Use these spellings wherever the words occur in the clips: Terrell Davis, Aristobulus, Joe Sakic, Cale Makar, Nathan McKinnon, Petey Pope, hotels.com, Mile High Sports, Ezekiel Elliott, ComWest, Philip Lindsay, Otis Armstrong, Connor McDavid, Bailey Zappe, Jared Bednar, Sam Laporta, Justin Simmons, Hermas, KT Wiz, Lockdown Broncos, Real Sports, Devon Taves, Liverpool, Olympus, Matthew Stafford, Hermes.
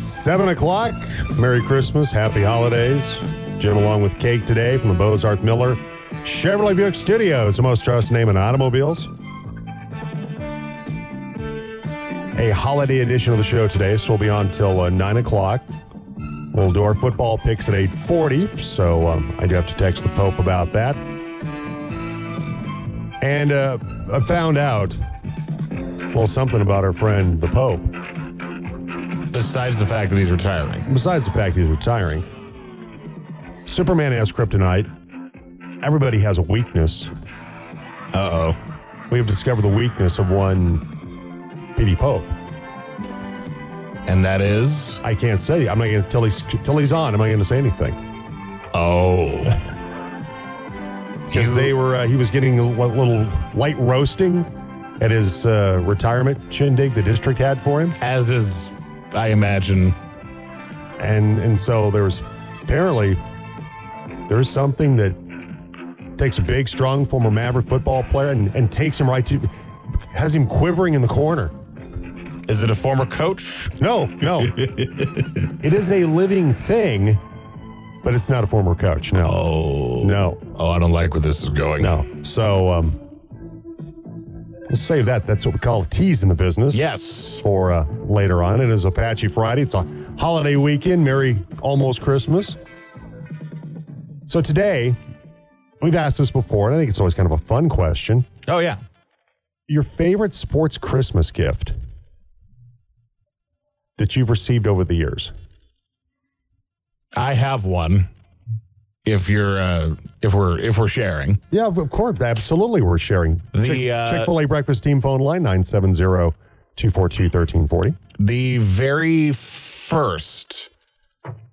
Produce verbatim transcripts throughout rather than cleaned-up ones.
seven o'clock. Merry Christmas. Happy holidays. Jim along with Cake today from the Bozarth Miller Chevrolet Buick Studios, the most trusted name in automobiles. A holiday edition of the show today, so we'll be on till uh, nine o'clock. We'll do our football picks at eight forty, so um, I do have to text the Pope about that. And uh, I found out, well, something about our friend the Pope. Besides the fact that he's retiring. Besides the fact he's retiring. Superman has kryptonite. Everybody has a weakness. Uh-oh. We have discovered the weakness of one Petey Pope. And that is? I can't say. I'm not going to, till he's, till he's on, I'm not going to say anything. Oh. Because they were, uh, he was getting a little light roasting at his uh, retirement shindig the district had for him. As is, I imagine. And and so there was, apparently, there's something that takes a big, strong former Maverick football player and, and takes him right to, has him quivering in the corner. Is it a former coach? No, no. It is a living thing. But it's not a former coach, no. Oh. No. Oh, I don't like where this is going. No. So, um, we'll save that. That's what we call a tease in the business. Yes. For uh, later on. It is Apache Friday. It's a holiday weekend. Merry almost Christmas. So today, we've asked this before, and I think it's always kind of a fun question. Oh, yeah. Your favorite sports Christmas gift that you've received over the years? I have one. If you're, uh, if we're, if we're sharing, yeah, of course, absolutely, we're sharing. The Chick- uh, Chick-fil-A breakfast team phone line nine seven zero, two four two, one three four zero. The very first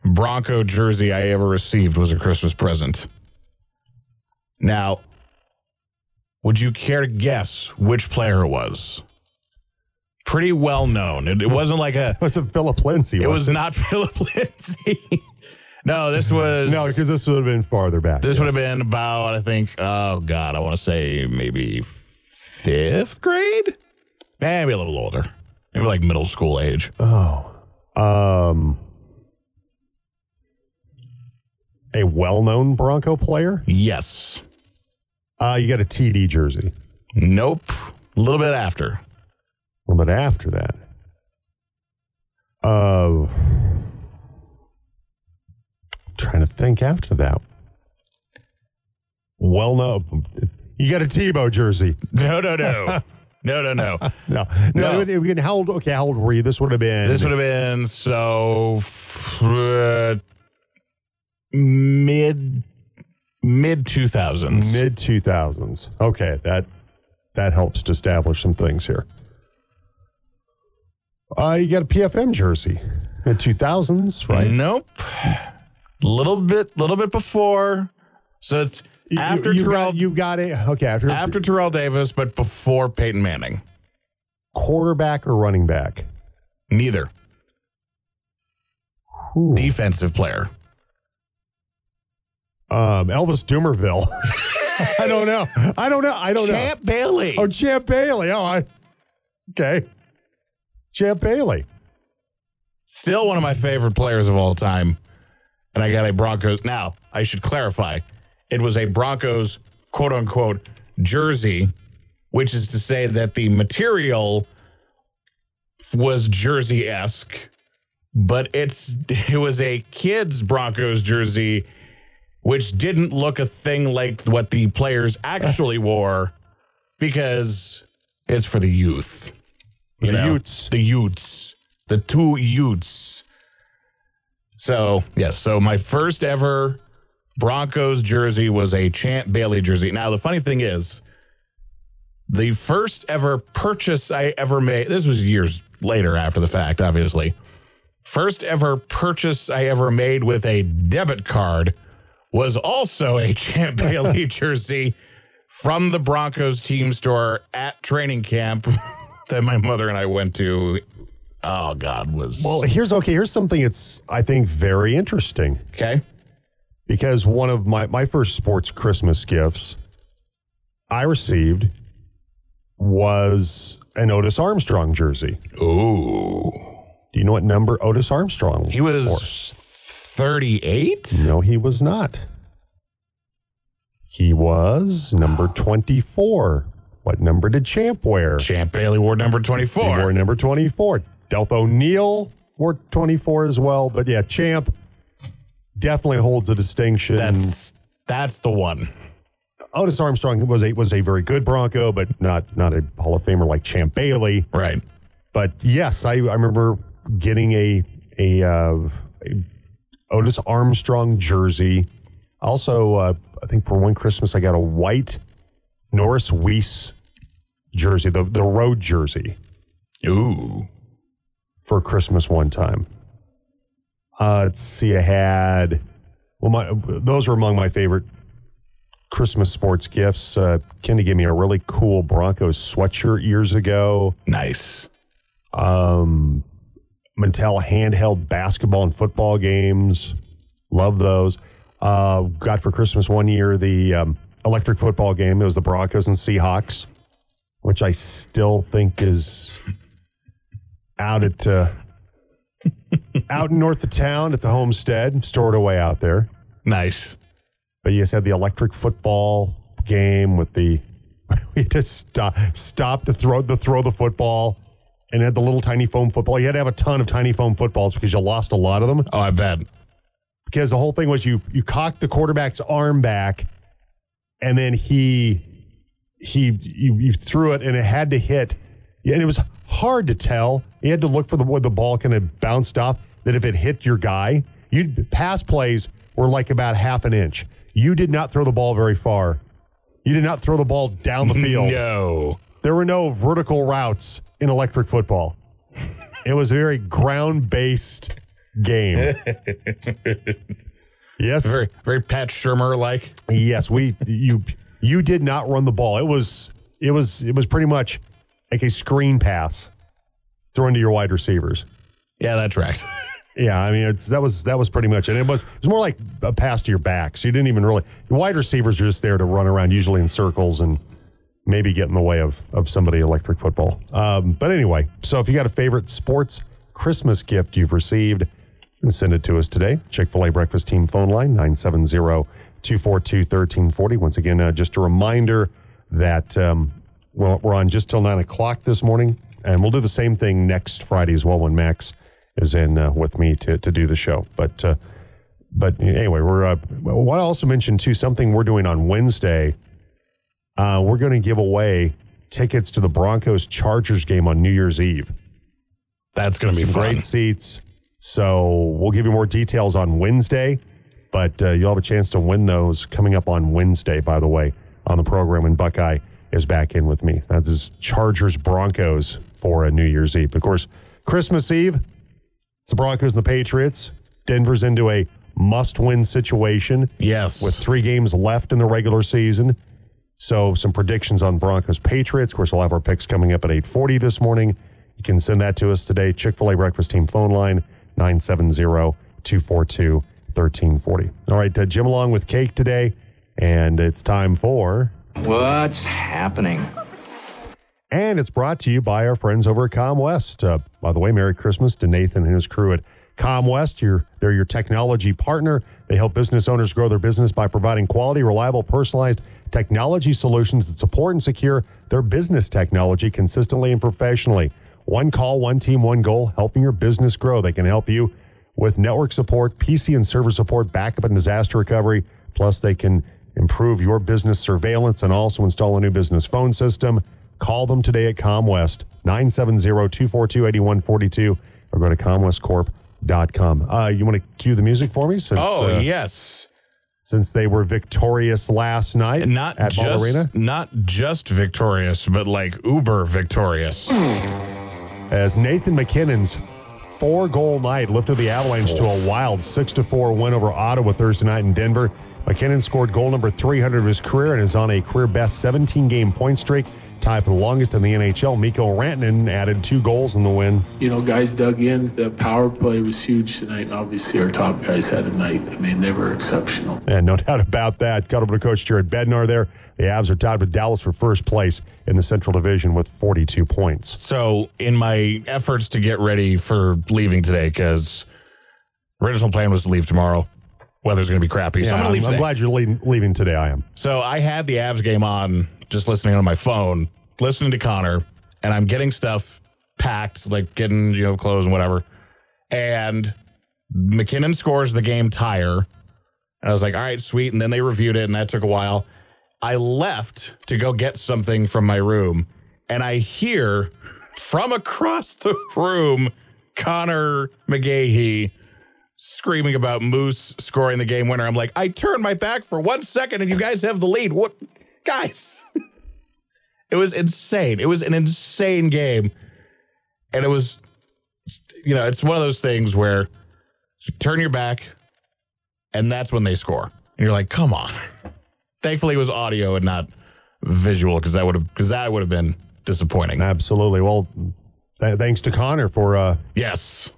Bronco jersey I ever received was a Christmas present. Now, would you care to guess which player it was? Pretty well known. It, it wasn't like a. It wasn't Philip Lindsay. It was it? not Philip Lindsay. No, this was... No, because this would have been farther back. This yes. would have been about, I think, oh, God, I want to say maybe fifth grade? Maybe a little older. Maybe like middle school age. Oh. Um, a well-known Bronco player? Yes. Uh, you got a T D jersey? Nope. A little bit after. A little bit after that. Uh... Trying to think after that. Well, no. You got a Tebow jersey. No, no, no. no, no, no. no. No. No. It, it, it, how old, okay, how old were you? This would have been. This would have been, so, uh, mid, mid two thousands. mid two thousands. Okay, that that helps to establish some things here. Uh, you got a P F M jersey. mid two thousands, right? Nope. Little bit, little bit before. So it's you, after you Terrell. Got, you got it. Okay, after after Terrell Davis, but before Peyton Manning. Quarterback or running back? Neither. Ooh. Defensive player. Um, Elvis Dumervil. I don't know. I don't know. I don't Champ know. Champ Bailey. Oh, Champ Bailey. Oh, I. Okay. Champ Bailey. Still one of my favorite players of all time. And I got a Broncos. Now, I should clarify. It was a Broncos, quote-unquote, jersey, which is to say that the material was jersey-esque, but it's it was a kid's Broncos jersey, which didn't look a thing like what the players actually wore because it's for the youth. You the know? Utes. The Utes. The two Utes. So, yes, so my first ever Broncos jersey was a Champ Bailey jersey. Now, the funny thing is, the first ever purchase I ever made, this was years later after the fact, obviously. First ever purchase I ever made with a debit card was also a Champ Bailey jersey from the Broncos team store at training camp that my mother and I went to. Oh, God, was... Well, here's, okay, here's something that's, I think, very interesting. Okay. Because one of my, my first sports Christmas gifts I received was an Otis Armstrong jersey. Ooh. Do you know what number Otis Armstrong was? He was for? thirty-eight? No, he was not. He was number twenty-four. What number did Champ wear? Champ Bailey wore number twenty-four. He wore number twenty-four. Delth O'Neill wore twenty-four as well. But yeah, Champ definitely holds a distinction. That's that's the one. Otis Armstrong was a was a very good Bronco, but not not a Hall of Famer like Champ Bailey. Right. But yes, I, I remember getting a a, uh, a Otis Armstrong jersey. Also, uh, I think for one Christmas I got a white Norris Weiss jersey, the the road jersey. Ooh. For Christmas one time. Uh, let's see, I had, well, my those were among my favorite Christmas sports gifts. Uh, Kenny gave me a really cool Broncos sweatshirt years ago. Nice. Um, Mattel handheld basketball and football games. Love those. Uh, got for Christmas one year the um, electric football game. It was the Broncos and Seahawks, which I still think is out at uh, out north of town at the homestead, stored away out there. Nice. But you just had the electric football game with the we just stop, stop to throw the throw the football, and had the little tiny foam football. You had to have a ton of tiny foam footballs because you lost a lot of them. Oh, I bet. Because the whole thing was you you cocked the quarterback's arm back, and then he he you, you threw it, and it had to hit, and it was hard to tell. You had to look for the where the ball kind of bounced off. That if it hit your guy, you'd pass plays were like about half an inch. You did not throw the ball very far. You did not throw the ball down the field. No. There were no vertical routes in electric football. It was a very ground-based game. Yes. Very, very Pat Shermer-like. Yes, we you you did not run the ball. It was it was it was pretty much like a screen pass thrown to your wide receivers. Yeah, that's right. Yeah, I mean, it's that was that was pretty much it. It was it was more like a pass to your back, so you didn't even really. Wide receivers are just there to run around, usually in circles, and maybe get in the way of of somebody. Electric football. Um, but anyway, so if you got a favorite sports Christmas gift you've received, then send it to us today. Chick-fil-A Breakfast Team phone line nine seven zero, two four two, one three four zero. Once again, uh, just a reminder that um, well, we're on just till nine o'clock this morning, and we'll do the same thing next Friday as well when Max is in uh, with me to, to do the show. But uh, but anyway, we're uh, what I also mentioned, too, something we're doing on Wednesday. Uh, we're going to give away tickets to the Broncos-Chargers game on New Year's Eve. That's going to be some fun. Great seats. So we'll give you more details on Wednesday, but uh, you'll have a chance to win those coming up on Wednesday, by the way, on the program when Buckeye is back in with me. That is Chargers-Broncos for a New Year's Eve. Of course, Christmas Eve, it's the Broncos and the Patriots. Denver's into a must-win situation. Yes. With three games left in the regular season. So some predictions on Broncos-Patriots. Of course, we'll have our picks coming up at eight forty this morning. You can send that to us today. Chick-fil-A Breakfast Team phone line, nine seven zero, two four two, one three four zero. All right, uh, Jim along with Cake today, and it's time for... What's happening? And it's brought to you by our friends over at ComWest. Uh, by the way, Merry Christmas to Nathan and his crew at ComWest. You're, they're your technology partner. They help business owners grow their business by providing quality, reliable, personalized technology solutions that support and secure their business technology consistently and professionally. One call, one team, one goal, helping your business grow. They can help you with network support, P C and server support, backup and disaster recovery. Plus, they can improve your business surveillance and also install a new business phone system. Call them today at ComWest, nine seven zero, two four two, eight one four two, or go to comwest corp dot com. Uh, you want to cue the music for me? Since, oh, uh, yes. Since they were victorious last night and not at Ball Arena? Not just victorious, but like uber victorious. As Nathan McKinnon's four-goal night lifted the Avalanche to a wild six to four win over Ottawa Thursday night in Denver. McKinnon scored goal number three hundred of his career and is on a career-best seventeen-game point streak. Tied for the longest in the N H L, Mikko Rantanen added two goals in the win. You know, guys dug in. The power play was huge tonight. Obviously, our top guys had a night. I mean, they were exceptional. And no doubt about that. Cut over to Coach Jared Bednar there. The Avs are tied with Dallas for first place in the Central Division with forty-two points. So, in my efforts to get ready for leaving today, because original plan was to leave tomorrow. Weather's going to be crappy. Yeah, so I'm going to leave today. I'm glad you're leaving, leaving today. I am. So I had the Avs game on, just listening on my phone, listening to Connor, and I'm getting stuff packed, like getting, you know, clothes and whatever. And McKinnon scores the game tire. And I was like, all right, sweet. And then they reviewed it, and that took a while. I left to go get something from my room, and I hear from across the room Connor McGahee screaming about Moose scoring the game winner. I'm like, I turned my back for one second, and you guys have the lead. What? Guys, it was insane. It was an insane game. And it was, you know, it's one of those things where you turn your back and that's when they score. And you're like, come on. Thankfully, it was audio and not visual, because that would have because that would have been disappointing. Absolutely. Well, th- thanks to Connor for uh, yes,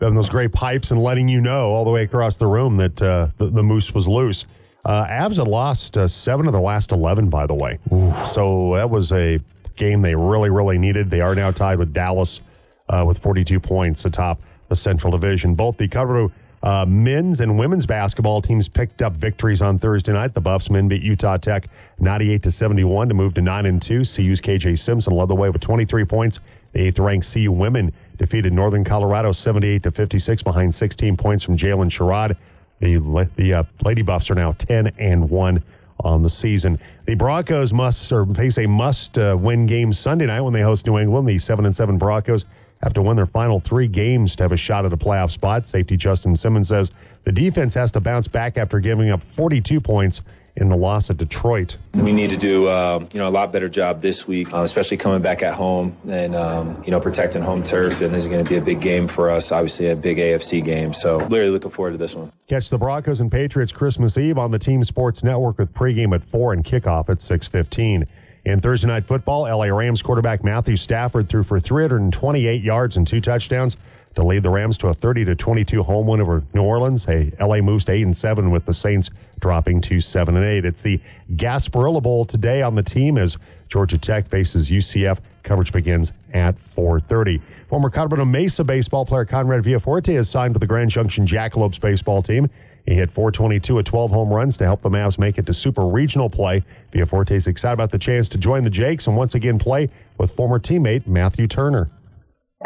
having those great pipes and letting you know all the way across the room that uh, the, the Moose was loose. Uh, Avs had lost uh, seven of the last eleven, by the way. Ooh. So that was a game they really, really needed. They are now tied with Dallas uh, with forty-two points atop the Central Division. Both the Colorado uh, men's and women's basketball teams picked up victories on Thursday night. The Buffs men beat Utah Tech ninety-eight to seventy-one to move to nine and two. C U's K J Simpson led the way with twenty-three points. The eighth-ranked C U women defeated Northern Colorado seventy-eight to fifty-six behind sixteen points from Jalen Sherrod. The the uh, Lady Buffs are now ten and one on the season. The Broncos must or face a must uh, win game Sunday night when they host New England. The seven and seven Broncos have to win their final three games to have a shot at a playoff spot. Safety Justin Simmons says the defense has to bounce back after giving up forty-two points in the loss at Detroit. We need to do uh, you know, a lot better job this week, uh, especially coming back at home and um, you know, protecting home turf. And this is going to be a big game for us, obviously a big A F C game. So really looking forward to this one. Catch the Broncos and Patriots Christmas Eve on the Team Sports Network with pregame at four and kickoff at six fifteen. In Thursday Night Football, L A Rams quarterback Matthew Stafford threw for three hundred twenty-eight yards and two touchdowns to lead the Rams to a thirty to twenty-two home win over New Orleans. Hey, L A moves to eight and seven with the Saints dropping to seven and eight. It's the Gasparilla Bowl today on the team as Georgia Tech faces U C F. Coverage begins at four thirty. Former Colorado Mesa baseball player Conrad Viaforte is signed with the Grand Junction Jackalopes baseball team. He hit four twenty-two with twelve home runs to help the Mavs make it to Super Regional play. Viaforte's excited about the chance to join the Jakes and once again play with former teammate Matthew Turner.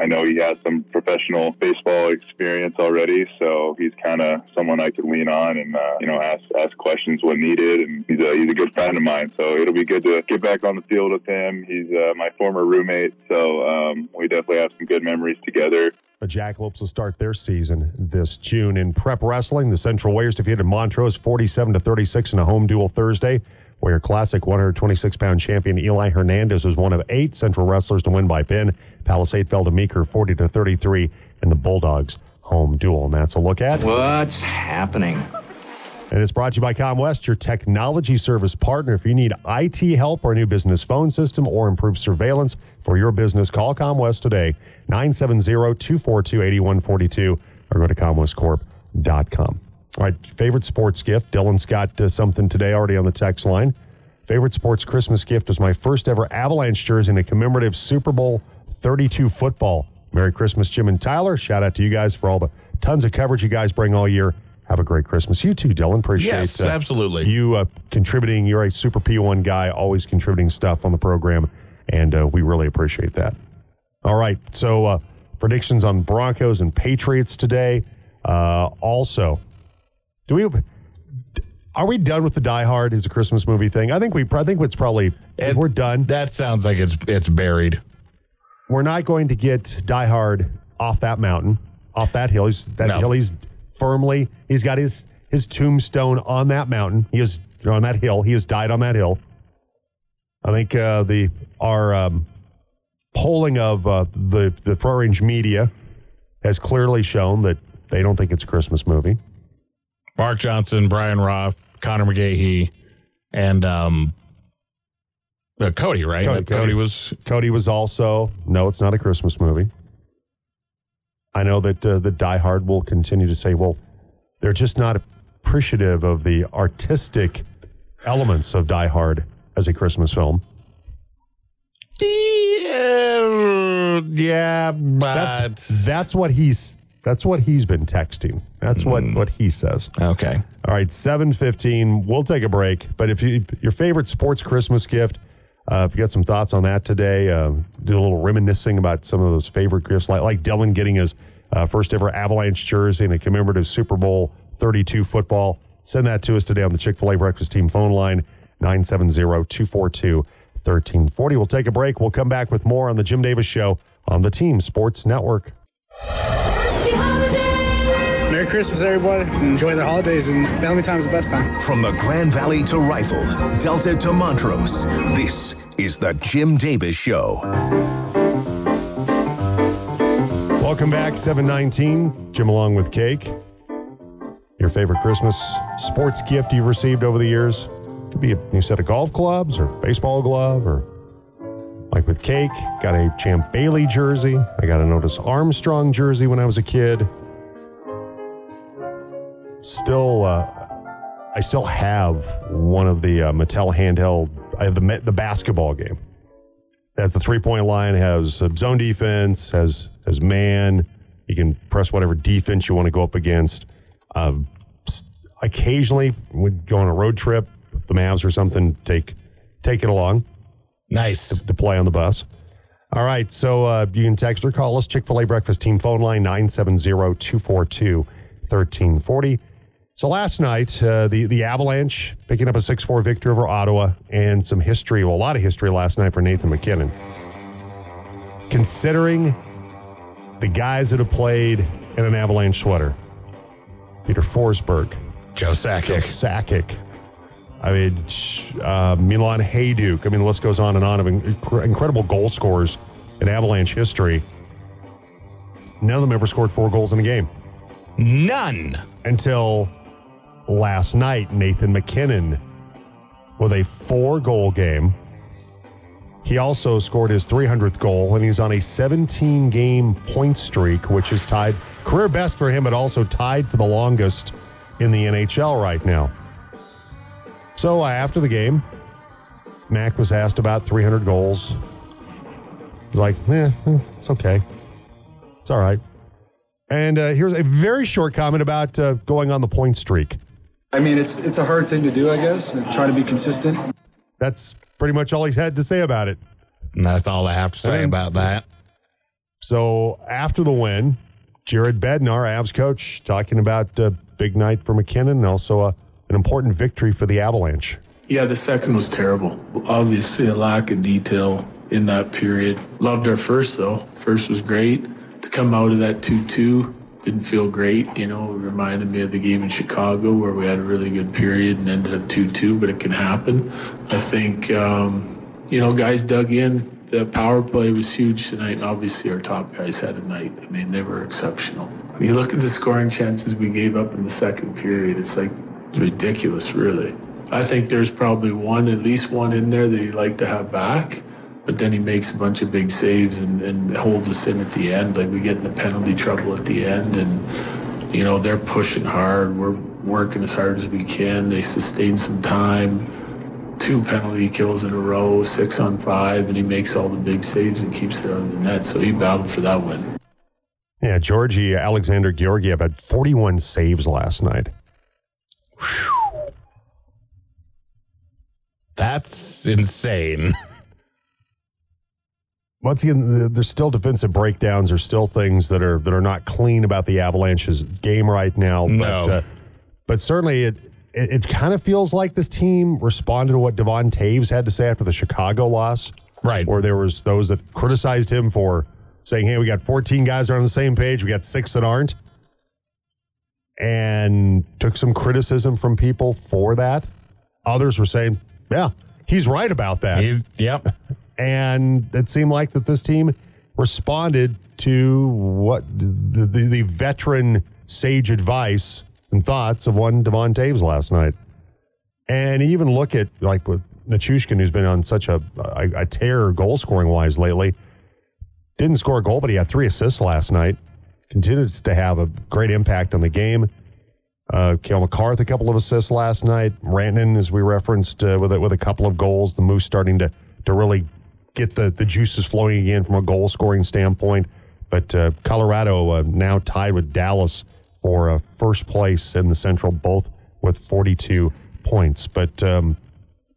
I know he has some professional baseball experience already, so he's kind of someone I could lean on and uh, you know, ask ask questions when needed. And he's a he's a good friend of mine, so it'll be good to get back on the field with him. He's uh, my former roommate, so um, we definitely have some good memories together. The Jackalopes will start their season this June. In prep wrestling, the Central Warriors defeated Montrose forty-seven to thirty-six in a home duel Thursday. Warrior Classic one hundred twenty-six pound champion Eli Hernandez was one of eight Central wrestlers to win by pin. Palisade fell to Meeker forty to thirty-three in the Bulldogs home duel. And that's a look at what's happening. And it's brought to you by ComWest, your technology service partner. If you need I T help or a new business phone system or improved surveillance for your business, call ComWest today, nine seven zero, two four two, eight one four two, or go to comwest corp dot com. All right, favorite sports gift. Dylan's got uh, something today already on the text line. Favorite sports Christmas gift was my first ever Avalanche jersey and a commemorative Super Bowl thirty-two football. Merry Christmas, Jim and Tyler. Shout out to you guys for all the tons of coverage you guys bring all year. Have a great Christmas. You too, Dylan. Appreciate yes, uh, absolutely. you uh, contributing. You're a super P one guy, always contributing stuff on the program, and uh, we really appreciate that. All right, so uh, predictions on Broncos and Patriots today. Uh, also... Do we? Are we done with the Die Hard is a Christmas movie thing? I think we. I think it's probably it, we're done. That sounds like it's it's buried. We're not going to get Die Hard off that mountain, off that hill. He's that no. hill. He's firmly. He's got his his tombstone on that mountain. He is on that hill. He has died on that hill. I think uh, the our um, polling of uh, the the Front Range media has clearly shown that they don't think it's a Christmas movie. Mark Johnson, Brian Roth, Connor McGahee, and um, Uh, Cody, right? Cody, Cody, Cody was. Cody was also. No, it's not a Christmas movie. I know that uh, the diehard will continue to say, well, they're just not appreciative of the artistic elements of Die Hard as a Christmas film. Yeah, yeah but that's, that's what he's that's what he's been texting. That's what, mm. what he says. Okay. All right, seven fifteen. We'll take a break. But if you your favorite sports Christmas gift, uh, if you got some thoughts on that today, uh, do a little reminiscing about some of those favorite gifts, like like Dylan getting his uh, first ever Avalanche jersey and a commemorative Super Bowl thirty-two football. Send that to us today on the Chick-fil-A Breakfast Team phone line, nine seven zero, two four two, one three four zero. We'll take a break. We'll come back with more on the Jim Davis Show on the Team Sports Network. Happy holidays! Merry Christmas, everybody. Enjoy the holidays, and family time is the best time. From the Grand Valley to Rifle, Delta to Montrose, this is the Jim Davis Show. Welcome back, seven nineteen. Jim along with Cake. Your favorite Christmas sports gift you've received over the years. Could be a new set of golf clubs or baseball glove, or like with Cake, got a Champ Bailey jersey. I got an Otis Armstrong jersey when I was a kid. Still, uh, I still have one of the uh, Mattel handheld. I have the the basketball game. It has the three-point line, has zone defense, has has man. You can press whatever defense you want to go up against. Uh, occasionally would go on a road trip with the Mavs or something, take take it along. Nice. To, to play on the bus. All right, so uh, you can text or call us, Chick-fil-A Breakfast Team phone line, nine seven zero, two four two, one three four zero. So last night, uh, the, the Avalanche picking up a six four victory over Ottawa, and some history, well, a lot of history last night for Nathan McKinnon. Considering the guys that have played in an Avalanche sweater. Peter Forsberg. Joe Sakic. Joe Sakic. I mean, uh, Milan Hajduk. I mean, the list goes on and on of inc- incredible goal scorers in Avalanche history. None of them ever scored four goals in a game. None. Until last night, Nathan McKinnon with a four-goal game. He also scored his three hundredth goal, and he's on a seventeen-game point streak, which is tied career best for him, but also tied for the longest in the N H L right now. So uh, after the game, Mac was asked about three hundred goals. He's like, eh, it's okay. It's all right. And uh, here's a very short comment about uh, going on the point streak. I mean, it's it's a hard thing to do, I guess, and try to be consistent. That's pretty much all he's had to say about it. And that's all I have to say and, about that. So after the win, Jared Bednar, Avs coach, talking about a big night for McKinnon and also a, an important victory for the Avalanche. Yeah, the second was terrible. Obviously, a lack of detail in that period. Loved our first, though. First was great. To come out of that two two, didn't feel great. You know, it reminded me of the game in Chicago where we had a really good period and ended up two two, but it can happen. I think, um, you know, guys dug in. The power play was huge tonight, and obviously our top guys had a night. I mean, they were exceptional. When you look at the scoring chances we gave up in the second period, it's like ridiculous, really. I think there's probably one, at least one in there that he'd like to have back, but then he makes a bunch of big saves and, and holds us in at the end. Like, we get into penalty trouble at the end, and, you know, they're pushing hard. We're working as hard as we can. They sustain some time. Two penalty kills in a row, six on five, and he makes all the big saves and keeps it out of the net. So he battled for that win. Yeah, Georgie, Alexander Georgiev had forty-one saves last night. Whew. That's insane. Once again, there's still defensive breakdowns. There's still things that are that are not clean about the Avalanche's game right now. No. But, uh, but certainly it... It, it kind of feels like this team responded to what Devon Taves had to say after the Chicago loss. Right. Where there was those that criticized him for saying, hey, we got fourteen guys that are on the same page. We got six that aren't. And took some criticism from people for that. Others were saying, yeah, he's right about that. He's, yep. And it seemed like that this team responded to what the, the, the veteran sage advice and thoughts of one Devon Taves last night. And even look at, like, with Nichushkin, who's been on such a, a, a tear goal-scoring-wise lately, didn't score a goal, but he had three assists last night. Continues to have a great impact on the game. Uh, Cale Makar with a couple of assists last night. Rantanen, as we referenced, uh, with, a, with a couple of goals. The Moose starting to, to really get the, the juices flowing again from a goal-scoring standpoint. But uh, Colorado uh, now tied with Dallas for uh, first place in the Central, both with forty-two points. But um,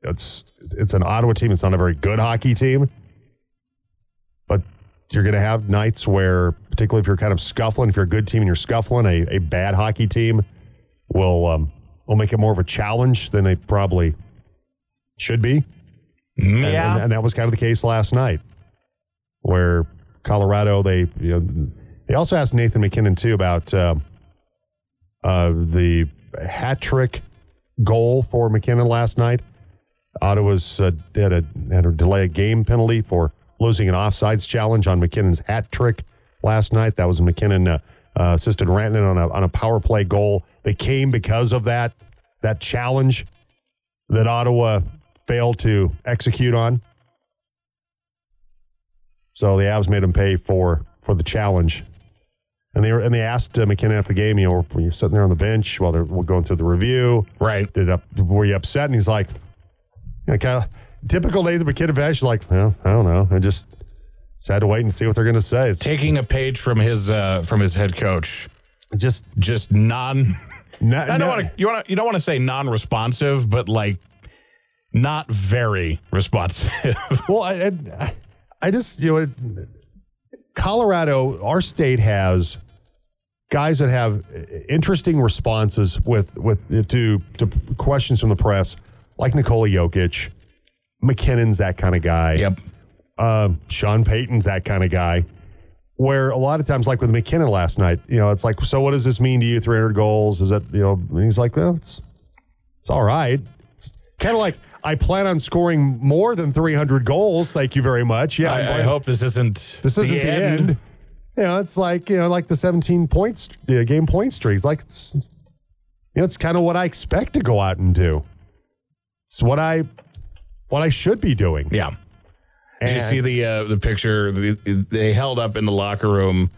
it's it's an Ottawa team. It's not a very good hockey team. But you're going to have nights where, particularly if you're kind of scuffling, if you're a good team and you're scuffling, a, a bad hockey team will um, will make it more of a challenge than they probably should be. Yeah. And, and, and that was kind of the case last night where Colorado, they you know, they also asked Nathan McKinnon, too, about uh, uh, the hat trick goal for McKinnon last night. Ottawa's uh, had, a, had a delay a game penalty for losing an offsides challenge on McKinnon's hat trick last night. That was McKinnon uh, uh, assisted Rantanen on a, on a power play goal. They came because of that, that challenge that Ottawa failed to execute on. So the Avs made him pay for, for the challenge, and they were, and they asked uh, McKinnon after the game, you know, were you sitting there on the bench while they're we're going through the review, right? Did up were you upset? And he's like, you know, kind of typical Nathan McKinnon fashion, like, well, I don't know, I just, just had to wait and see what they're going to say. It's taking a page from his uh, from his head coach, just just non. Not, I don't want to you want you don't want to say non-responsive, but like not very responsive. Well, I. I, I I just, you know, Colorado, our state has guys that have interesting responses with, with to, to questions from the press, like Nikola Jokic. McKinnon's that kind of guy. Yep. Uh, Sean Payton's that kind of guy. Where a lot of times, like with McKinnon last night, you know, it's like, so what does this mean to you? three hundred goals? Is that, you know, and he's like, well, it's, it's all right. It's kind of like, I plan on scoring more than three hundred goals. Thank you very much. Yeah, I, I hope this isn't this isn't the end. the end. You know, it's like you know, like the seventeen points uh, game point streaks. Like it's, you know, it's kind of what I expect to go out and do. It's what I, what I should be doing. Yeah. And did you see the uh, the picture the, they held up in the locker room?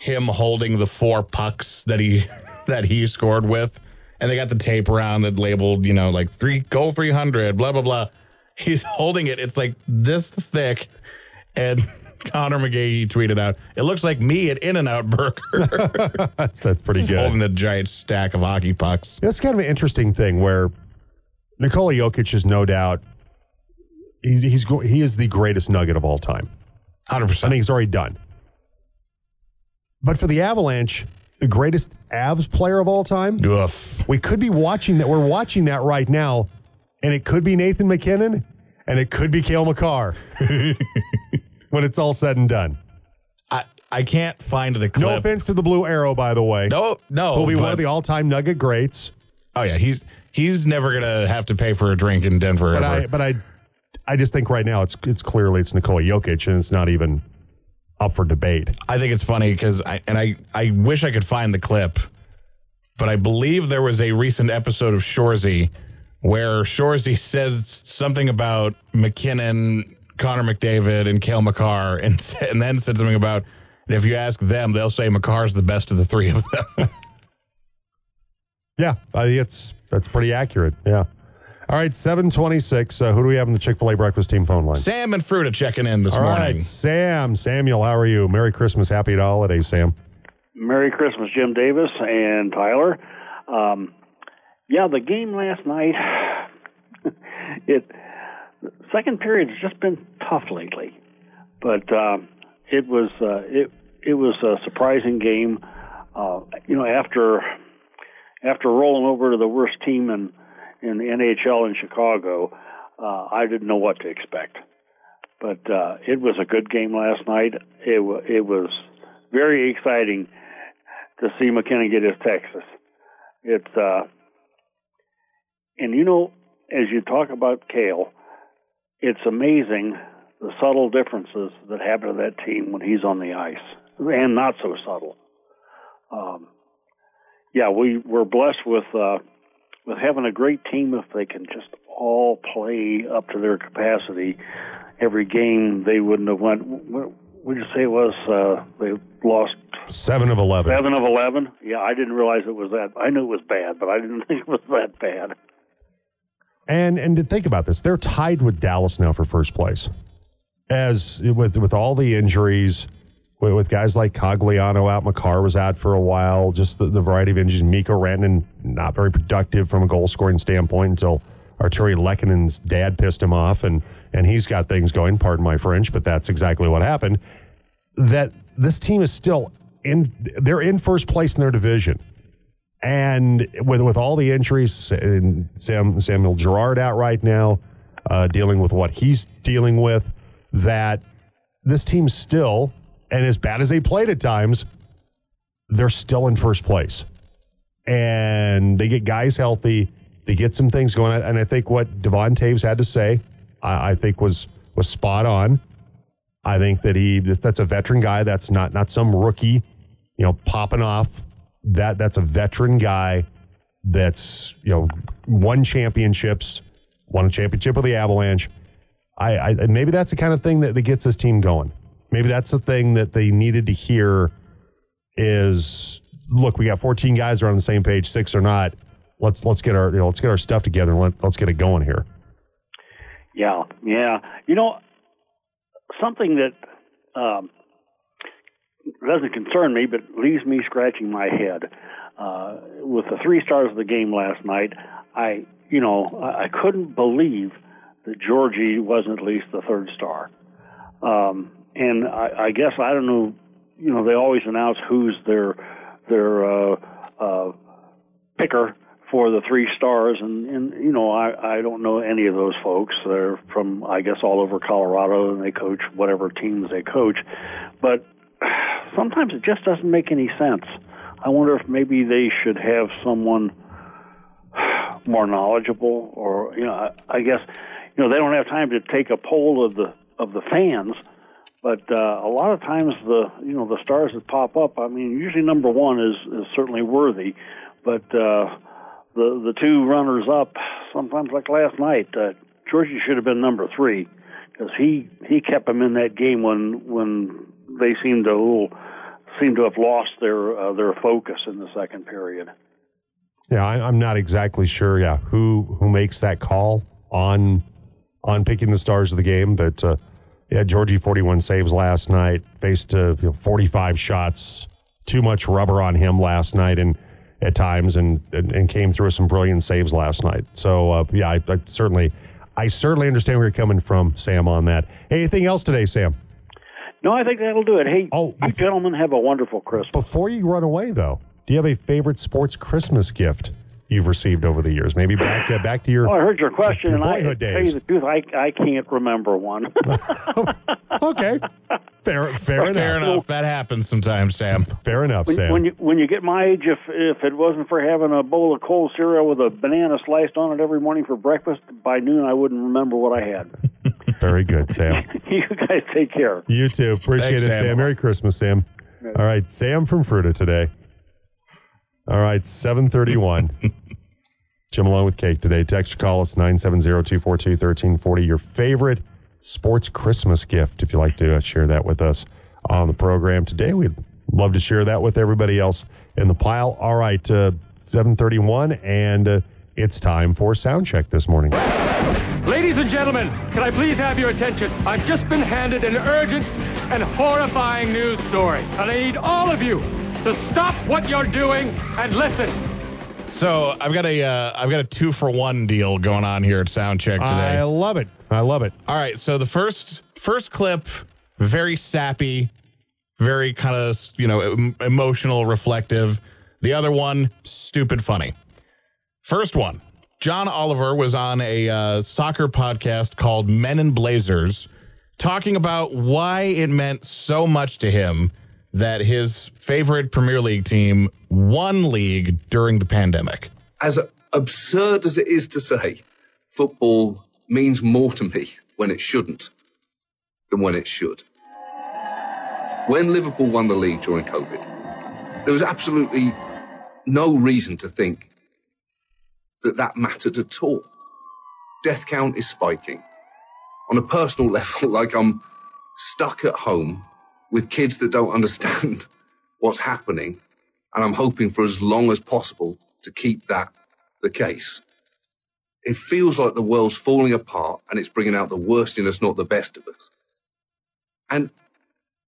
Him holding the four pucks that he that he scored with. And they got the tape around that labeled, you know, like three goal three hundred, blah, blah, blah. He's holding it. It's like this thick. And Connor McGahee tweeted out, it looks like me at In-N-Out Burger. that's, that's pretty He's good. Holding the giant stack of hockey pucks. That's kind of an interesting thing where Nikola Jokic is no doubt, he's, he's go, he is the greatest Nugget of all time. one hundred percent. I think he's already done. But for the Avalanche, the greatest Avs player of all time. Oof. We could be watching that. We're watching that right now, and it could be Nathan McKinnon, and it could be Cale Makar when it's all said and done. I, I can't find the clip. No offense to the Blue Arrow, by the way. No, no. He'll be one of the all-time Nugget greats. Oh yeah, he's he's never gonna have to pay for a drink in Denver. But ever. I but I I just think right now it's it's clearly it's Nikola Jokic, and it's not even up for debate. I think it's funny because I and I, I wish I could find the clip, but I believe there was a recent episode of Shorzy where Shorzy says something about McKinnon, Connor McDavid, and Cale Makar, and and then said something about if you ask them, they'll say Makar's the best of the three of them. yeah, I think it's that's pretty accurate. Yeah. All right, seven twenty-six. Uh, who do we have in the Chick-fil-A breakfast team phone line? Sam and Fruta checking in this all morning. All right, Sam. Samuel, how are you? Merry Christmas. Happy holidays, Sam. Merry Christmas, Jim Davis and Tyler. Um, yeah, the game last night, it second period has just been tough lately. But um, it was uh, it it was a surprising game. Uh, you know, after after rolling over to the worst team in in the N H L in Chicago, uh, I didn't know what to expect. But uh, it was a good game last night. It, w- it was very exciting to see McKinnon get his Texas. It's uh, and, you know, as you talk about Cale, it's amazing the subtle differences that happen to that team when he's on the ice, and not so subtle. Um, yeah, we, we're blessed with... Uh, with having a great team, if they can just all play up to their capacity every game, they wouldn't have went. What would you say it was? Uh, they lost seven of eleven. Seven of eleven. Yeah, I didn't realize it was that. I knew it was bad, but I didn't think it was that bad. And and to think about this, they're tied with Dallas now for first place, as with with all the injuries. With guys like Cogliano out, Makar was out for a while, just the, the variety of injuries. Mikko Rantanen, not very productive from a goal-scoring standpoint until Arturi Lekkonen's dad pissed him off, and, and he's got things going, pardon my French, but that's exactly what happened, that this team is still in, they're in first place in their division. And with with all the injuries, and Sam, Samuel Girard out right now, uh, dealing with what he's dealing with, that this team's still... And as bad as they played at times, they're still in first place. And they get guys healthy. They get some things going. And I think what Devon Taves had to say, I, I think, was was spot on. I think that he that's a veteran guy. That's not not some rookie, you know, popping off. That that's a veteran guy that's, you know, won championships, won a championship with the Avalanche. I, I maybe that's the kind of thing that, that gets this team going. Maybe that's the thing that they needed to hear is, look, we got fourteen guys who are on the same page, six or not. Let's let's get our you know, let's get our stuff together and let, let's get it going here. Yeah, yeah. You know, something that um, doesn't concern me but leaves me scratching my head. Uh, with the three stars of the game last night, I you know I couldn't believe that Georgie wasn't at least the third star. Um, And I, I guess, I don't know, you know, they always announce who's their their uh, uh, picker for the three stars. And, and you know, I, I don't know any of those folks. They're from, I guess, all over Colorado, and they coach whatever teams they coach. But sometimes it just doesn't make any sense. I wonder if maybe they should have someone more knowledgeable, or, you know, I, I guess, you know, they don't have time to take a poll of the of the fans. But uh, a lot of times the you know the stars that pop up, I mean, usually number one is, is certainly worthy, but uh, the the two runners up, sometimes like last night, uh, Georgie should have been number three because he, he kept them in that game when when they seemed to little, seemed to have lost their uh, their focus in the second period. Yeah, I, I'm not exactly sure. Yeah, who who makes that call on on picking the stars of the game, but. Uh... Yeah, Georgie, forty-one saves last night, faced uh, you know, forty-five shots, too much rubber on him last night and at times, and, and, and came through some brilliant saves last night. So, uh, yeah, I, I certainly I certainly understand where you're coming from, Sam, on that. Hey, anything else today, Sam? No, I think that'll do it. Hey, oh, you gentlemen have a wonderful Christmas. Before you run away, though, do you have a favorite sports Christmas gift you've received over the years? Maybe back uh, back to your boyhood. Oh, I heard your question, your and I days. Tell you the truth, I, I can't remember one. Okay. Fair, fair enough. Fair enough. That happens sometimes, Sam. Fair enough, when, Sam. When you, when you get my age, if if it wasn't for having a bowl of cold cereal with a banana sliced on it every morning for breakfast, by noon I wouldn't remember what I had. Very good, Sam. You guys take care. You too. Appreciate Thanks, it, Sam. Sam. Merry Christmas, Sam. Right. All right, Sam from Fruta today. All right, seven thirty-one. Jim along with Cake today. Text or call us nine seven zero, two four two, one three four zero. Your favorite sports Christmas gift, if you'd like to share that with us on the program today. We'd love to share that with everybody else in the pile. All right, uh, seven thirty-one, and uh, it's time for Sound Check this morning. Ladies and gentlemen, can I please have your attention? I've just been handed an urgent and horrifying news story, and I need all of you to stop what you're doing and listen. So I've got a uh, I've got a two for one deal going on here at Soundcheck today. I love it. I love it. All right. So the first first clip, very sappy, very kind of you know em- emotional, reflective. The other one, stupid funny. First one, John Oliver was on a uh, soccer podcast called Men in Blazers, talking about why it meant so much to him that his favorite Premier League team won league during the pandemic. As absurd as it is to say, football means more to me when it shouldn't than when it should. When Liverpool won the league during COVID, there was absolutely no reason to think that that mattered at all. Death count is spiking. On a personal level, like I'm stuck at home with kids that don't understand what's happening, and I'm hoping for as long as possible to keep that the case. It feels like the world's falling apart and it's bringing out the worst in us, not the best of us. And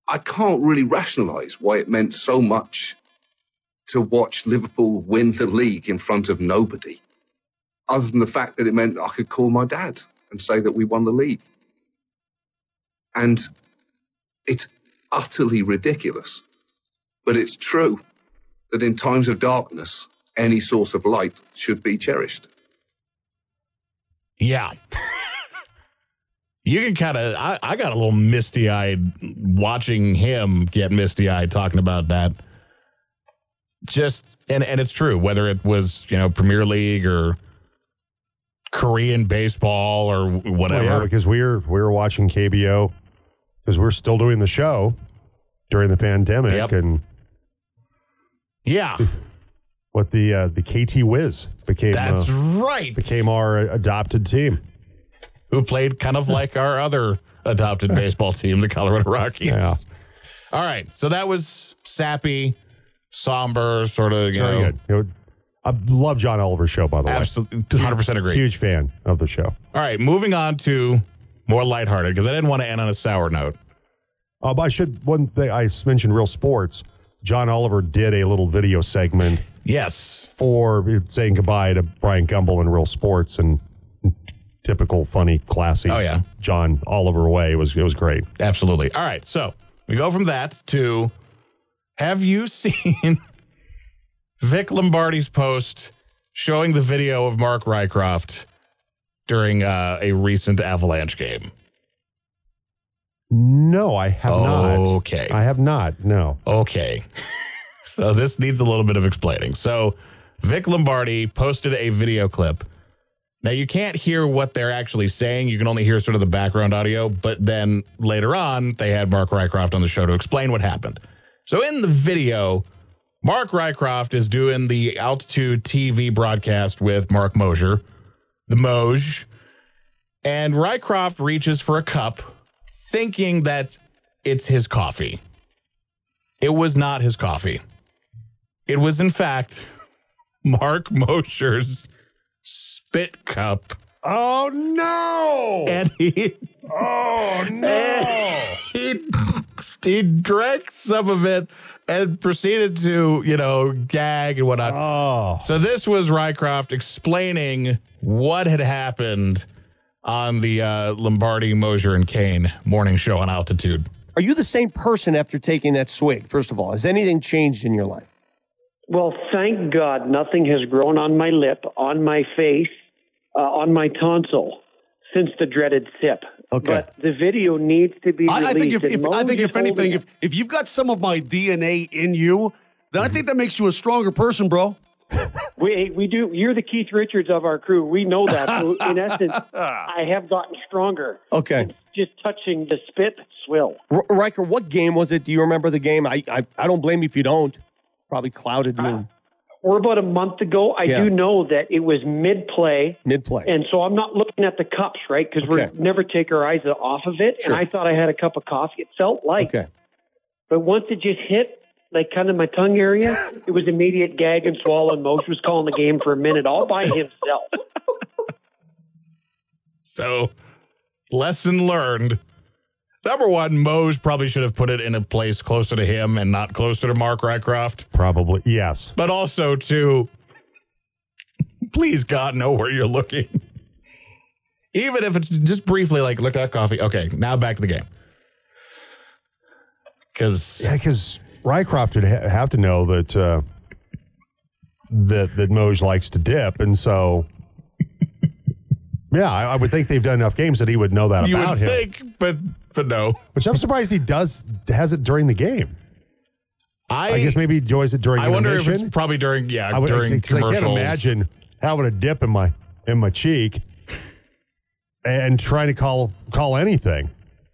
I can't really rationalise why it meant so much to watch Liverpool win the league in front of nobody, other than the fact that it meant I could call my dad and say that we won the league. And it's utterly ridiculous, but it's true that in times of darkness, any source of light should be cherished. Yeah. You can kind of, I, I got a little misty-eyed watching him get misty-eyed talking about that. Just, and, and it's true, whether it was, you know, Premier League or Korean baseball or whatever. Well, yeah, because we were, we were watching K B O because we're still doing the show during the pandemic. Yep. And yeah. What the, uh, the K T Wiz became. That's uh, right. Became our adopted team. Who played kind of like our other adopted baseball team, the Colorado Rockies. Yeah. All right. So that was sappy, somber, sort of, you Very know. Good. You know, I love John Oliver's show, by the absolutely, way. Absolutely. one hundred percent agree. Huge fan of the show. All right. Moving on to more lighthearted, because I didn't want to end on a sour note. Uh, but I should, one thing, I mentioned Real Sports. John Oliver did a little video segment. Yes. For saying goodbye to Brian Gumbel in Real Sports, and typical, funny, classy oh, yeah. John Oliver way. It was, it was great. Absolutely. All right. So we go from that to, have you seen Vic Lombardi's post showing the video of Mark Rycroft during uh, a recent Avalanche game? No, I have okay. not. Okay. I have not. No. Okay. So this needs a little bit of explaining. So Vic Lombardi posted a video clip. Now, you can't hear what they're actually saying. You can only hear sort of the background audio. But then later on, they had Mark Rycroft on the show to explain what happened. So in the video, Mark Rycroft is doing the Altitude T V broadcast with Mark Mosier, the Moj. And Rycroft reaches for a cup, thinking that it's his coffee. It was not his coffee. It was, in fact, Mark Mosier's spit cup. Oh, no. And he... Oh, no. He, he drank some of it and proceeded to, you know, gag and whatnot. Oh. So this was Rycroft explaining what had happened on the uh, Lombardi, Mosier, and Kane morning show on Altitude. Are you the same person after taking that swig, first of all? Has anything changed in your life? Well, thank God nothing has grown on my lip, on my face, uh, on my tonsil since the dreaded sip. Okay. But the video needs to be released. I, I think, if, if, I think if anything, if, if you've got some of my D N A in you, then I think that makes you a stronger person, bro. we we do. You're the Keith Richards of our crew. We know that. So in essence, I have gotten stronger. Okay. Just touching the spit swill. R- Riker, what game was it? Do you remember the game? I, I, I don't blame you if you don't. Probably clouded me. Uh, or about a month ago, I yeah. do know that it was mid-play. Mid-play. And so I'm not looking at the cups, right? Because okay. we never take our eyes off of it. Sure. And I thought I had a cup of coffee. It felt like. Okay. But once it just hit, like kind of my tongue area, it was immediate gag and swallow. And Moshe was calling the game for a minute all by himself. So, lesson learned. Number one, Mose probably should have put it in a place closer to him and not closer to Mark Rycroft. Probably, yes. But also, to please, God, know where you're looking. Even if it's just briefly like, looked at coffee. Okay, now back to the game. Because yeah, because Rycroft would ha- have to know that, uh, that, that Mose likes to dip, and so... Yeah, I, I would think they've done enough games that he would know that you about him. You would think, but, but no. Which I'm surprised he does has it during the game. I, I guess maybe he enjoys it during the game. I wonder if it's probably during, yeah, would, during commercials. I can't imagine having a dip in my in my cheek and trying to call call anything.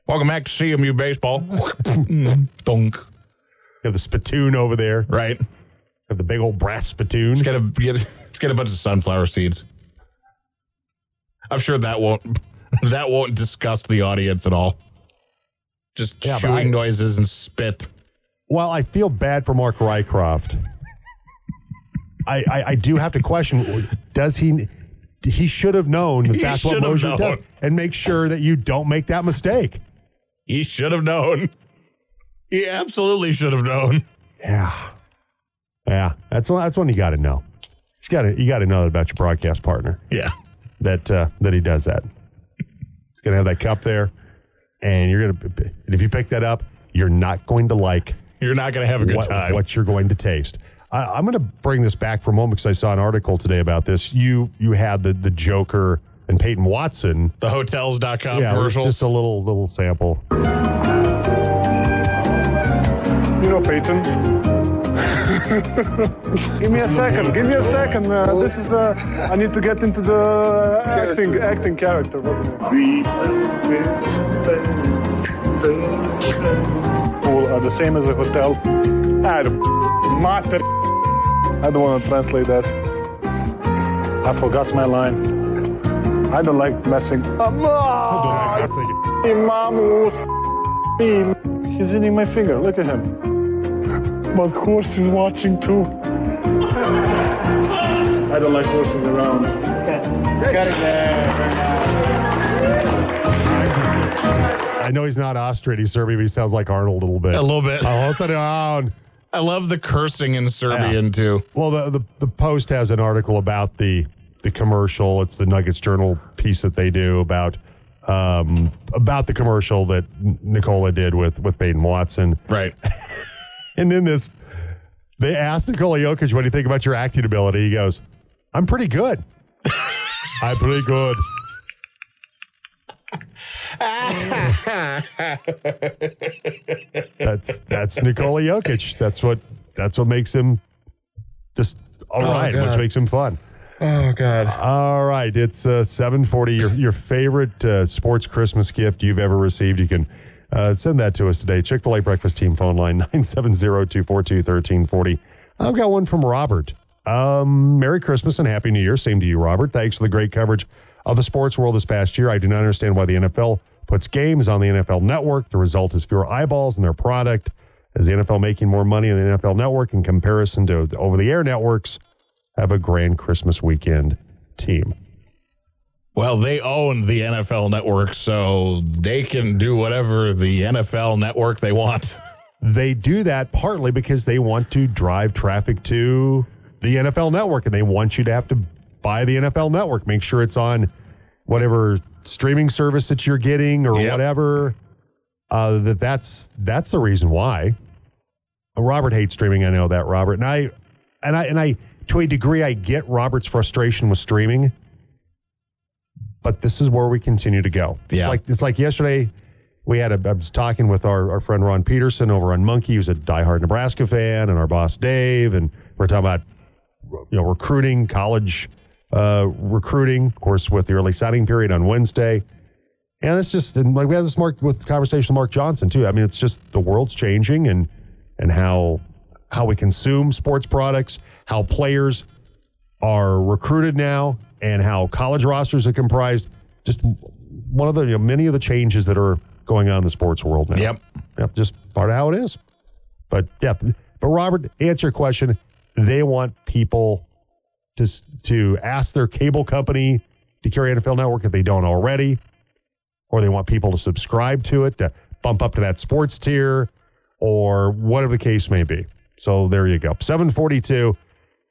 Welcome back to C M U Baseball. Donk. You have the spittoon over there. Right. You have the big old brass spittoon. Let's get a, get, let's get a bunch of sunflower seeds. I'm sure that won't that won't disgust the audience at all. Just yeah, chewing I, noises and spit. Well, I feel bad for Mark Rycroft. I, I, I do have to question, does he... He should have known that he that's what Mosier did, and make sure that you don't make that mistake. He should have known. He absolutely should have known. Yeah, yeah. That's one. That's one you got to know. It's got to. You got to know that about your broadcast partner. Yeah, that uh, that he does that. He's gonna have that cup there, and you're gonna. And if you pick that up, you're not going to like. You're not gonna have a good what, time. What you're going to taste. I'm going to bring this back for a moment because I saw an article today about this. You you had the, the Joker and Peyton Watson. The Hotels dot com yeah, commercials. Just a little little sample. You know, Peyton. Give me a second. Give me a second. Uh, this is uh, I need to get into the acting acting character. Cool. Uh, the same as a hotel. I don't matter. I don't want to translate that. I forgot my line. I don't like messing. I'm not. I don't like messing. He's eating my finger. Look at him. But horse is watching too. I don't like horses around. Okay. Got it there. I know he's not Austrian. He's Serbian, but he sounds like Arnold a little bit. A little bit. I'll hold it down. I love the cursing in Serbian, yeah. too. Well, the, the the Post has an article about the the commercial. It's the Nuggets Journal piece that they do about um, about the commercial that Nikola did with, with Peyton Watson. Right. And then this, they asked Nikola Jokic, what do you think about your acting ability? He goes, I'm pretty good. I'm pretty good. that's that's Nikola Jokic. That's what that's what makes him just all oh right, God. Which makes him fun. Oh God! All right, it's uh, seven forty. Your your favorite uh, sports Christmas gift you've ever received. You can uh, send that to us today. Chick-fil-A Breakfast Team phone line nine seven zero two four two thirteen forty. I've got one from Robert. Um, Merry Christmas and Happy New Year. Same to you, Robert. Thanks for the great coverage of the sports world this past year. I do not understand why the N F L puts games on the N F L Network. The result is fewer eyeballs in their product. Is the N F L making more money on the N F L Network in comparison to the over-the-air networks? Have a grand Christmas weekend, team. Well, they own the N F L Network, so they can do whatever the N F L Network they want. They do that partly because they want to drive traffic to the N F L Network, and they want you to have to buy the N F L Network. Make sure it's on whatever streaming service that you're getting or yep. whatever. Uh, that that's that's the reason why. Robert hates streaming. I know that, Robert, and I and I and I to a degree I get Robert's frustration with streaming. But this is where we continue to go. Yeah. It's like it's like yesterday we had a, I was talking with our, our friend Ron Peterson over on Monkey, who's a diehard Nebraska fan, and our boss Dave, and we're talking about you know recruiting college. Uh, recruiting, of course, with the early signing period on Wednesday. And it's just, and like we had this Mark with conversation with Mark Johnson, too. I mean, it's just the world's changing and and how how we consume sports products, how players are recruited now, and how college rosters are comprised. Just one of the, you know, many of the changes that are going on in the sports world now. Yep. Yep, just part of how it is. But, yeah. But, Robert, answer your question. They want people To, to ask their cable company to carry N F L Network if they don't already, or they want people to subscribe to it, to bump up to that sports tier, or whatever the case may be. So there you go. seven forty-two.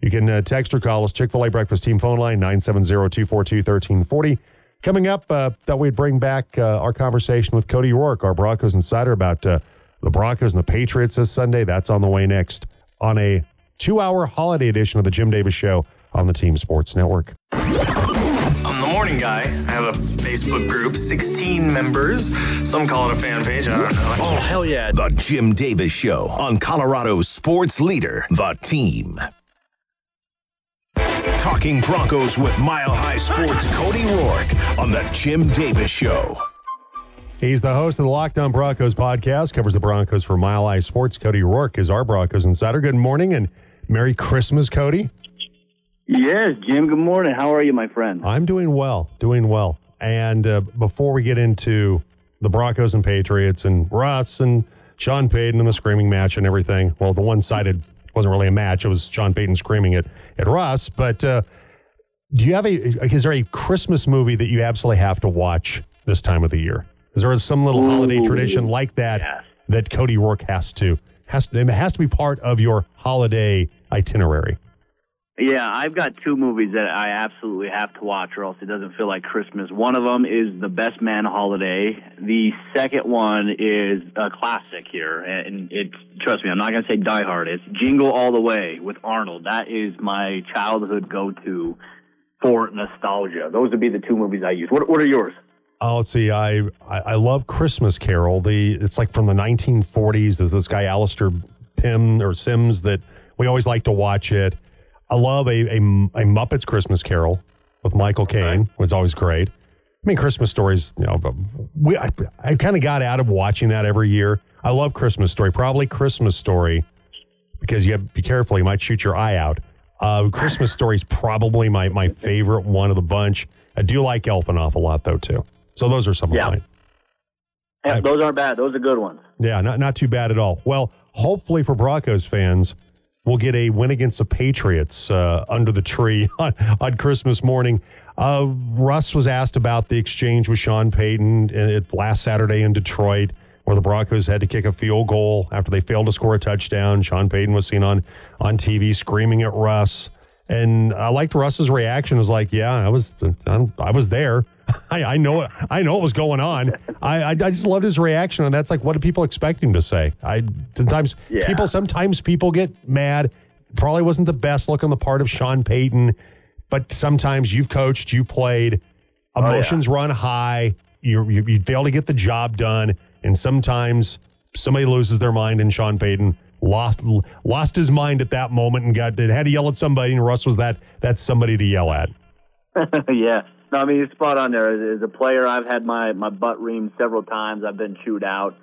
You can uh, text or call us. Chick-fil-A Breakfast Team phone line, nine seven zero two four two one three four zero. Coming up, uh, that we'd bring back uh, our conversation with Cody Rourke, our Broncos insider, about uh, the Broncos and the Patriots this Sunday. That's on the way next on a two-hour holiday edition of the Jim Davis Show on the Team Sports Network. I'm the morning guy. I have a Facebook group, sixteen members. Some call it a fan page. I don't know. Oh, hell yeah. The Jim Davis Show on Colorado's sports leader, The Team. Talking Broncos with Mile High Sports' Cody Rourke on The Jim Davis Show. He's the host of the Lockdown Broncos podcast, covers the Broncos for Mile High Sports. Cody Rourke is our Broncos insider. Good morning and Merry Christmas, Cody. Yes, Jim, good morning. How are you, my friend? I'm doing well, doing well. And uh, before we get into the Broncos and Patriots and Russ and Sean Payton and the screaming match and everything, well, the one-sided wasn't really a match. It was Sean Payton screaming at, at Russ. But uh, do you have a, is there a Christmas movie that you absolutely have to watch this time of the year? Is there some little Ooh, holiday tradition like that yes. that Cody Rourke has to, has to, it has to be part of your holiday itinerary? Yeah, I've got two movies that I absolutely have to watch or else it doesn't feel like Christmas. One of them is The Best Man Holiday. The second one is a classic here. And it's, trust me, I'm not going to say Die Hard. It's Jingle All the Way with Arnold. That is my childhood go-to for nostalgia. Those would be the two movies I use. What, what are yours? Oh, let's see. I, I, I love Christmas Carol. The It's like from the nineteen forties. There's this guy, Alistair Pym or Sims, that we always like to watch it. I love a, a, a Muppets Christmas Carol with Michael Caine, which is always great. I mean, Christmas Stories, you know, we, I, I kind of got out of watching that every year. I love Christmas Story, probably Christmas Story, because you have to be careful, you might shoot your eye out. Uh, Christmas Story is probably my, my favorite one of the bunch. I do like Elf an awful lot, though, too. So those are some yeah. of mine. Yeah, I, those aren't bad. Those are good ones. Yeah, not not too bad at all. Well, hopefully for Broncos fans, we'll get a win against the Patriots uh, under the tree on, on Christmas morning. Uh, Russ was asked about the exchange with Sean Payton it, last Saturday in Detroit, where the Broncos had to kick a field goal after they failed to score a touchdown. Sean Payton was seen on, on T V screaming at Russ. And I liked Russ's reaction. It was like, yeah, I was I'm, I was there. I, I know it. I know what was going on. I, I I just loved his reaction, and that's like, what do people expect him to say? I sometimes yeah. people sometimes people get mad. Probably wasn't the best look on the part of Sean Payton, but sometimes you've coached, you played, emotions oh, yeah. run high. You, you you fail to get the job done, and sometimes somebody loses their mind. And Sean Payton lost lost his mind at that moment and got had to yell at somebody, and Russ was that that somebody to yell at. yeah. No, I mean, you're spot on there. As a player, I've had my, my butt reamed several times. I've been chewed out.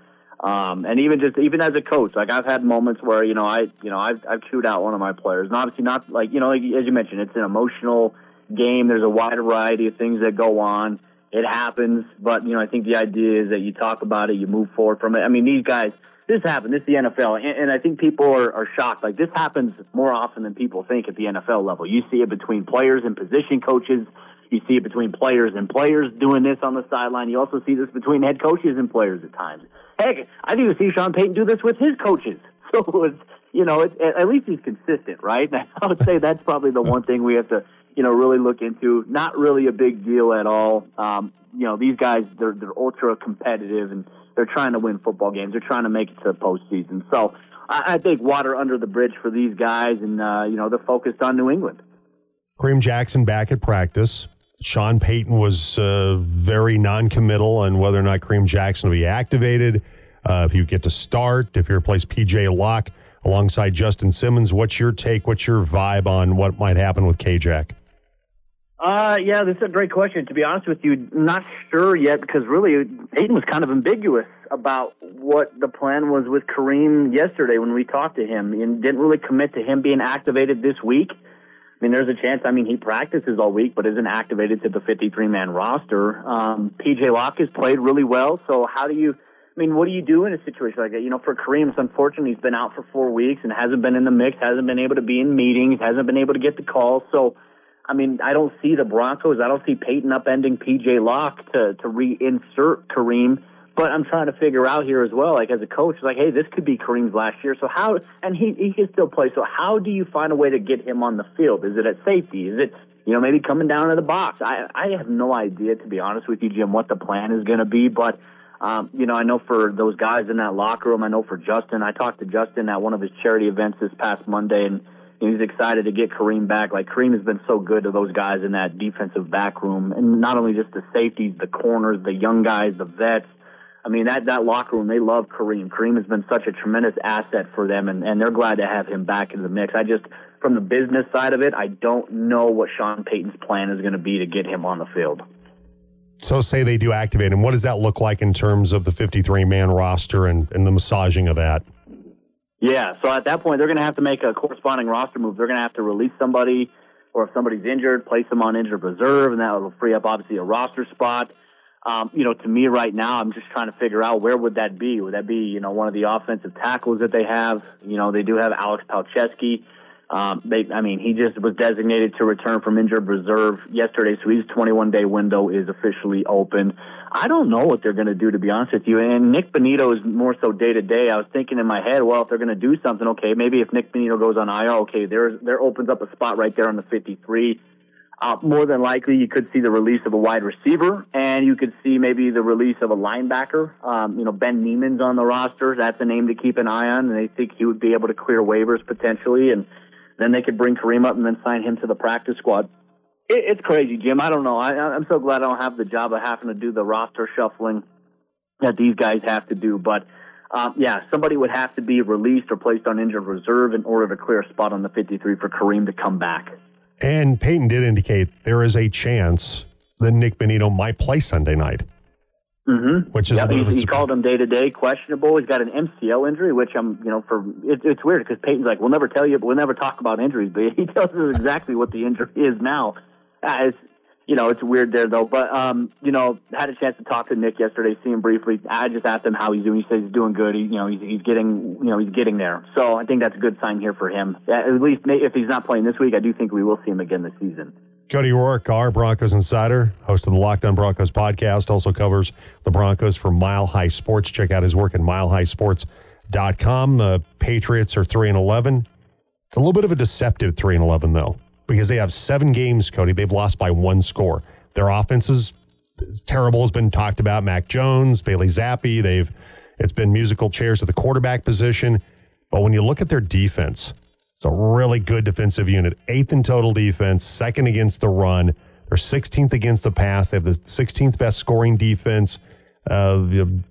Um, and even just, even as a coach, like I've had moments where, you know, I, you know, I've, I've chewed out one of my players. And obviously not like, you know, like, as you mentioned, it's an emotional game. There's a wide variety of things that go on. It happens. But, you know, I think the idea is that you talk about it, you move forward from it. I mean, these guys, this happened. This is the N F L. And, and I think people are, are shocked. Like this happens more often than people think at the N F L level. You see it between players and position coaches. You see it between players and players doing this on the sideline. You also see this between head coaches and players at times. Heck, I do see Sean Payton do this with his coaches. So, it's, you know, it's, at least he's consistent, right? I would say that's probably the one thing we have to, you know, really look into. Not really a big deal at all. Um, you know, these guys, they're, they're ultra competitive, and they're trying to win football games. They're trying to make it to the postseason. So I, I think water under the bridge for these guys, and, uh, you know, they're focused on New England. Kareem Jackson back at practice. Sean Payton was uh, very non-committal on whether or not Kareem Jackson will be activated, uh, if you get to start, if you replace P J Locke alongside Justin Simmons. What's your take? What's your vibe on what might happen with K-Jack? Uh, yeah, this is a great question. To be honest with you, not sure yet because really Payton was kind of ambiguous about what the plan was with Kareem yesterday when we talked to him and didn't really commit to him being activated this week. I mean, there's a chance. I mean, he practices all week, but isn't activated to the fifty-three man roster. Um, P J Locke has played really well. So how do you, I mean, what do you do in a situation like that? You know, for Kareem, it's unfortunate he's been out for four weeks and hasn't been in the mix, hasn't been able to be in meetings, hasn't been able to get the calls. So, I mean, I don't see the Broncos. I don't see Peyton upending P J Locke to, to reinsert Kareem. But I'm trying to figure out here as well, like as a coach, like, hey, this could be Kareem's last year. So how, and he, he can still play. So how do you find a way to get him on the field? Is it at safety? Is it, you know, maybe coming down to the box? I, I have no idea, to be honest with you, Jim, what the plan is going to be. But, um, you know, I know for those guys in that locker room, I know for Justin, I talked to Justin at one of his charity events this past Monday, and he's excited to get Kareem back. Like, Kareem has been so good to those guys in that defensive back room. And not only just the safeties, the corners, the young guys, the vets. I mean, that, that locker room, they love Kareem. Kareem has been such a tremendous asset for them, and, and they're glad to have him back in the mix. I just, from the business side of it, I don't know what Sean Payton's plan is going to be to get him on the field. So say they do activate him. What does that look like in terms of the fifty-three man roster and, and the massaging of that? Yeah, so at that point, they're going to have to make a corresponding roster move. They're going to have to release somebody or if somebody's injured, place them on injured reserve, and that will free up, obviously, a roster spot. Um, you know, to me right now, I'm just trying to figure out where would that be. Would that be, you know, one of the offensive tackles that they have? You know, they do have Alex Palcheski. Um, they, I mean, he just was designated to return from injured reserve yesterday, so his twenty-one day window is officially open. I don't know what they're going to do, to be honest with you. And Nick Benito is more so day-to-day. I was thinking in my head, well, if they're going to do something, okay, maybe if Nick Benito goes on I R, okay, there there opens up a spot right there on the fifty-three. Uh, more than likely, you could see the release of a wide receiver, and you could see maybe the release of a linebacker. Um, you know, Ben Neiman's on the roster. That's a name to keep an eye on, and they think he would be able to clear waivers potentially, and then they could bring Kareem up and then sign him to the practice squad. It, it's crazy, Jim. I don't know. I, I'm so glad I don't have the job of having to do the roster shuffling that these guys have to do. But, uh, yeah, somebody would have to be released or placed on injured reserve in order to clear a spot on the fifty-three for Kareem to come back. And Peyton did indicate there is a chance that Nick Benito might play Sunday night. Mm-hmm. Which is yeah, he, he called him day to day questionable. He's got an M C L injury, which I'm, you know, for it, it's weird because Peyton's like, we'll never tell you, but we'll never talk about injuries. But he tells us exactly what the injury is now. Uh, it's, you know, it's weird there though. But um, you know, had a chance to talk to Nick yesterday, see him briefly. I just asked him how he's doing. He says he's doing good. He, you know, he's, he's getting, you know, he's getting there. So I think that's a good sign here for him. At least if he's not playing this week, I do think we will see him again this season. Cody Rourke, our Broncos insider, host of the Lockdown Broncos podcast, also covers the Broncos for Mile High Sports. Check out his work at mile high sports dot com. The uh, Patriots are three and eleven. It's a little bit of a deceptive three and eleven, though, because they have seven games, Cody. They've lost by one score. Their offense is terrible, has been talked about. Mac Jones, Bailey Zappe, they've it's been musical chairs at the quarterback position. But when you look at their defense, it's a really good defensive unit. Eighth in total defense, second against the run. They're sixteenth against the pass. They have the sixteenth best scoring defense. Uh,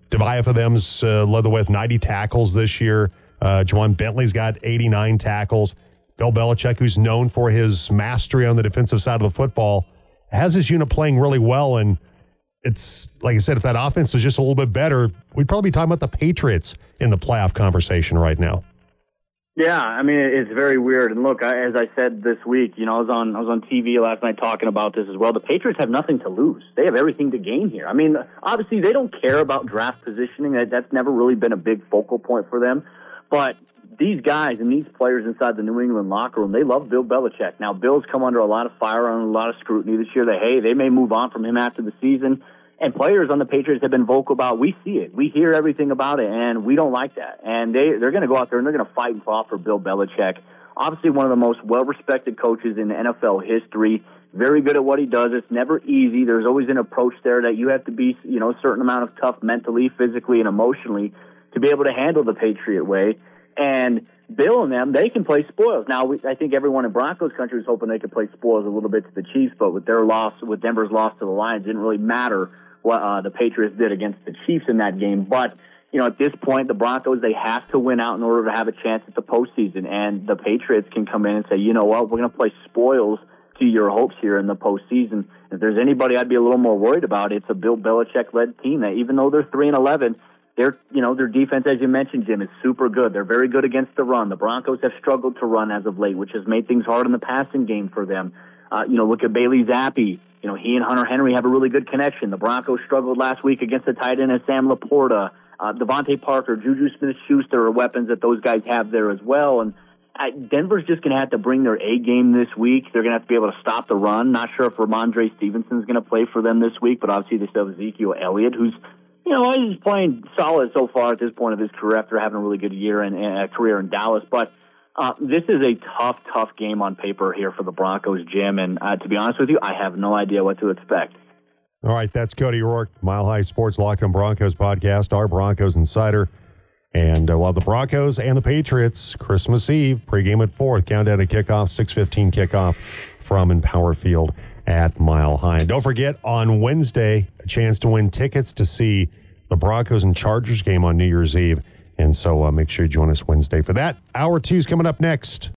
Devia for them's uh, led the way with ninety tackles this year. Uh, Juwan Bentley's got eighty-nine tackles. Bill Belichick, who's known for his mastery on the defensive side of the football, has his unit playing really well. And it's, like I said, if that offense was just a little bit better, we'd probably be talking about the Patriots in the playoff conversation right now. Yeah, I mean, it's very weird. And look, I, as I said this week, you know, I was on I was on T V last night talking about this as well. The Patriots have nothing to lose. They have everything to gain here. I mean, obviously, they don't care about draft positioning. That, that's never really been a big focal point for them. But these guys and these players inside the New England locker room, they love Bill Belichick. Now, Bill's come under a lot of fire and a lot of scrutiny this year. That, hey, they may move on from him after the season. And players on the Patriots have been vocal about, we see it, we hear everything about it, and we don't like that. And they, they're going to go out there and they're going to fight and fall for Bill Belichick. Obviously one of the most well-respected coaches in N F L history. Very good at what he does. It's never easy. There's always an approach there that you have to be, you know, a certain amount of tough mentally, physically, and emotionally to be able to handle the Patriot way. And Bill and them, they can play spoils. Now, we, I think everyone in Broncos country was hoping they could play spoils a little bit to the Chiefs, but with their loss, with Denver's loss to the Lions, it didn't really matter what uh, the Patriots did against the Chiefs in that game. But, you know, at this point, the Broncos, they have to win out in order to have a chance at the postseason. And the Patriots can come in and say, you know what, we're going to play spoils to your hopes here in the postseason. If there's anybody I'd be a little more worried about, it's a Bill Belichick-led team that, even though they're three and eleven, Their, you know, their defense, as you mentioned, Jim, is super good. They're very good against the run. The Broncos have struggled to run as of late, which has made things hard in the passing game for them. Uh, you know, look at Bailey Zappe. You know, he and Hunter Henry have a really good connection. The Broncos struggled last week against the tight end of Sam Laporta. Uh, Devontae Parker, Juju Smith-Schuster are weapons that those guys have there as well. And uh, Denver's just going to have to bring their A game this week. They're going to have to be able to stop the run. Not sure if Ramondre Stevenson's going to play for them this week, but obviously they still have Ezekiel Elliott, who's, you know, he's playing solid so far at this point of his career after having a really good year and a career in Dallas. But uh, this is a tough, tough game on paper here for the Broncos, Jim. And uh, to be honest with you, I have no idea what to expect. All right, that's Cody Rourke, Mile High Sports Lockdown Broncos podcast, our Broncos insider. And uh, while the Broncos and the Patriots, Christmas Eve, pregame at four, countdown to kickoff, six fifteen kickoff from Empower Field at Mile High. And don't forget, on Wednesday, a chance to win tickets to see the Broncos and Chargers game on New Year's Eve. And so uh, make sure you join us Wednesday for that. Hour two is coming up next.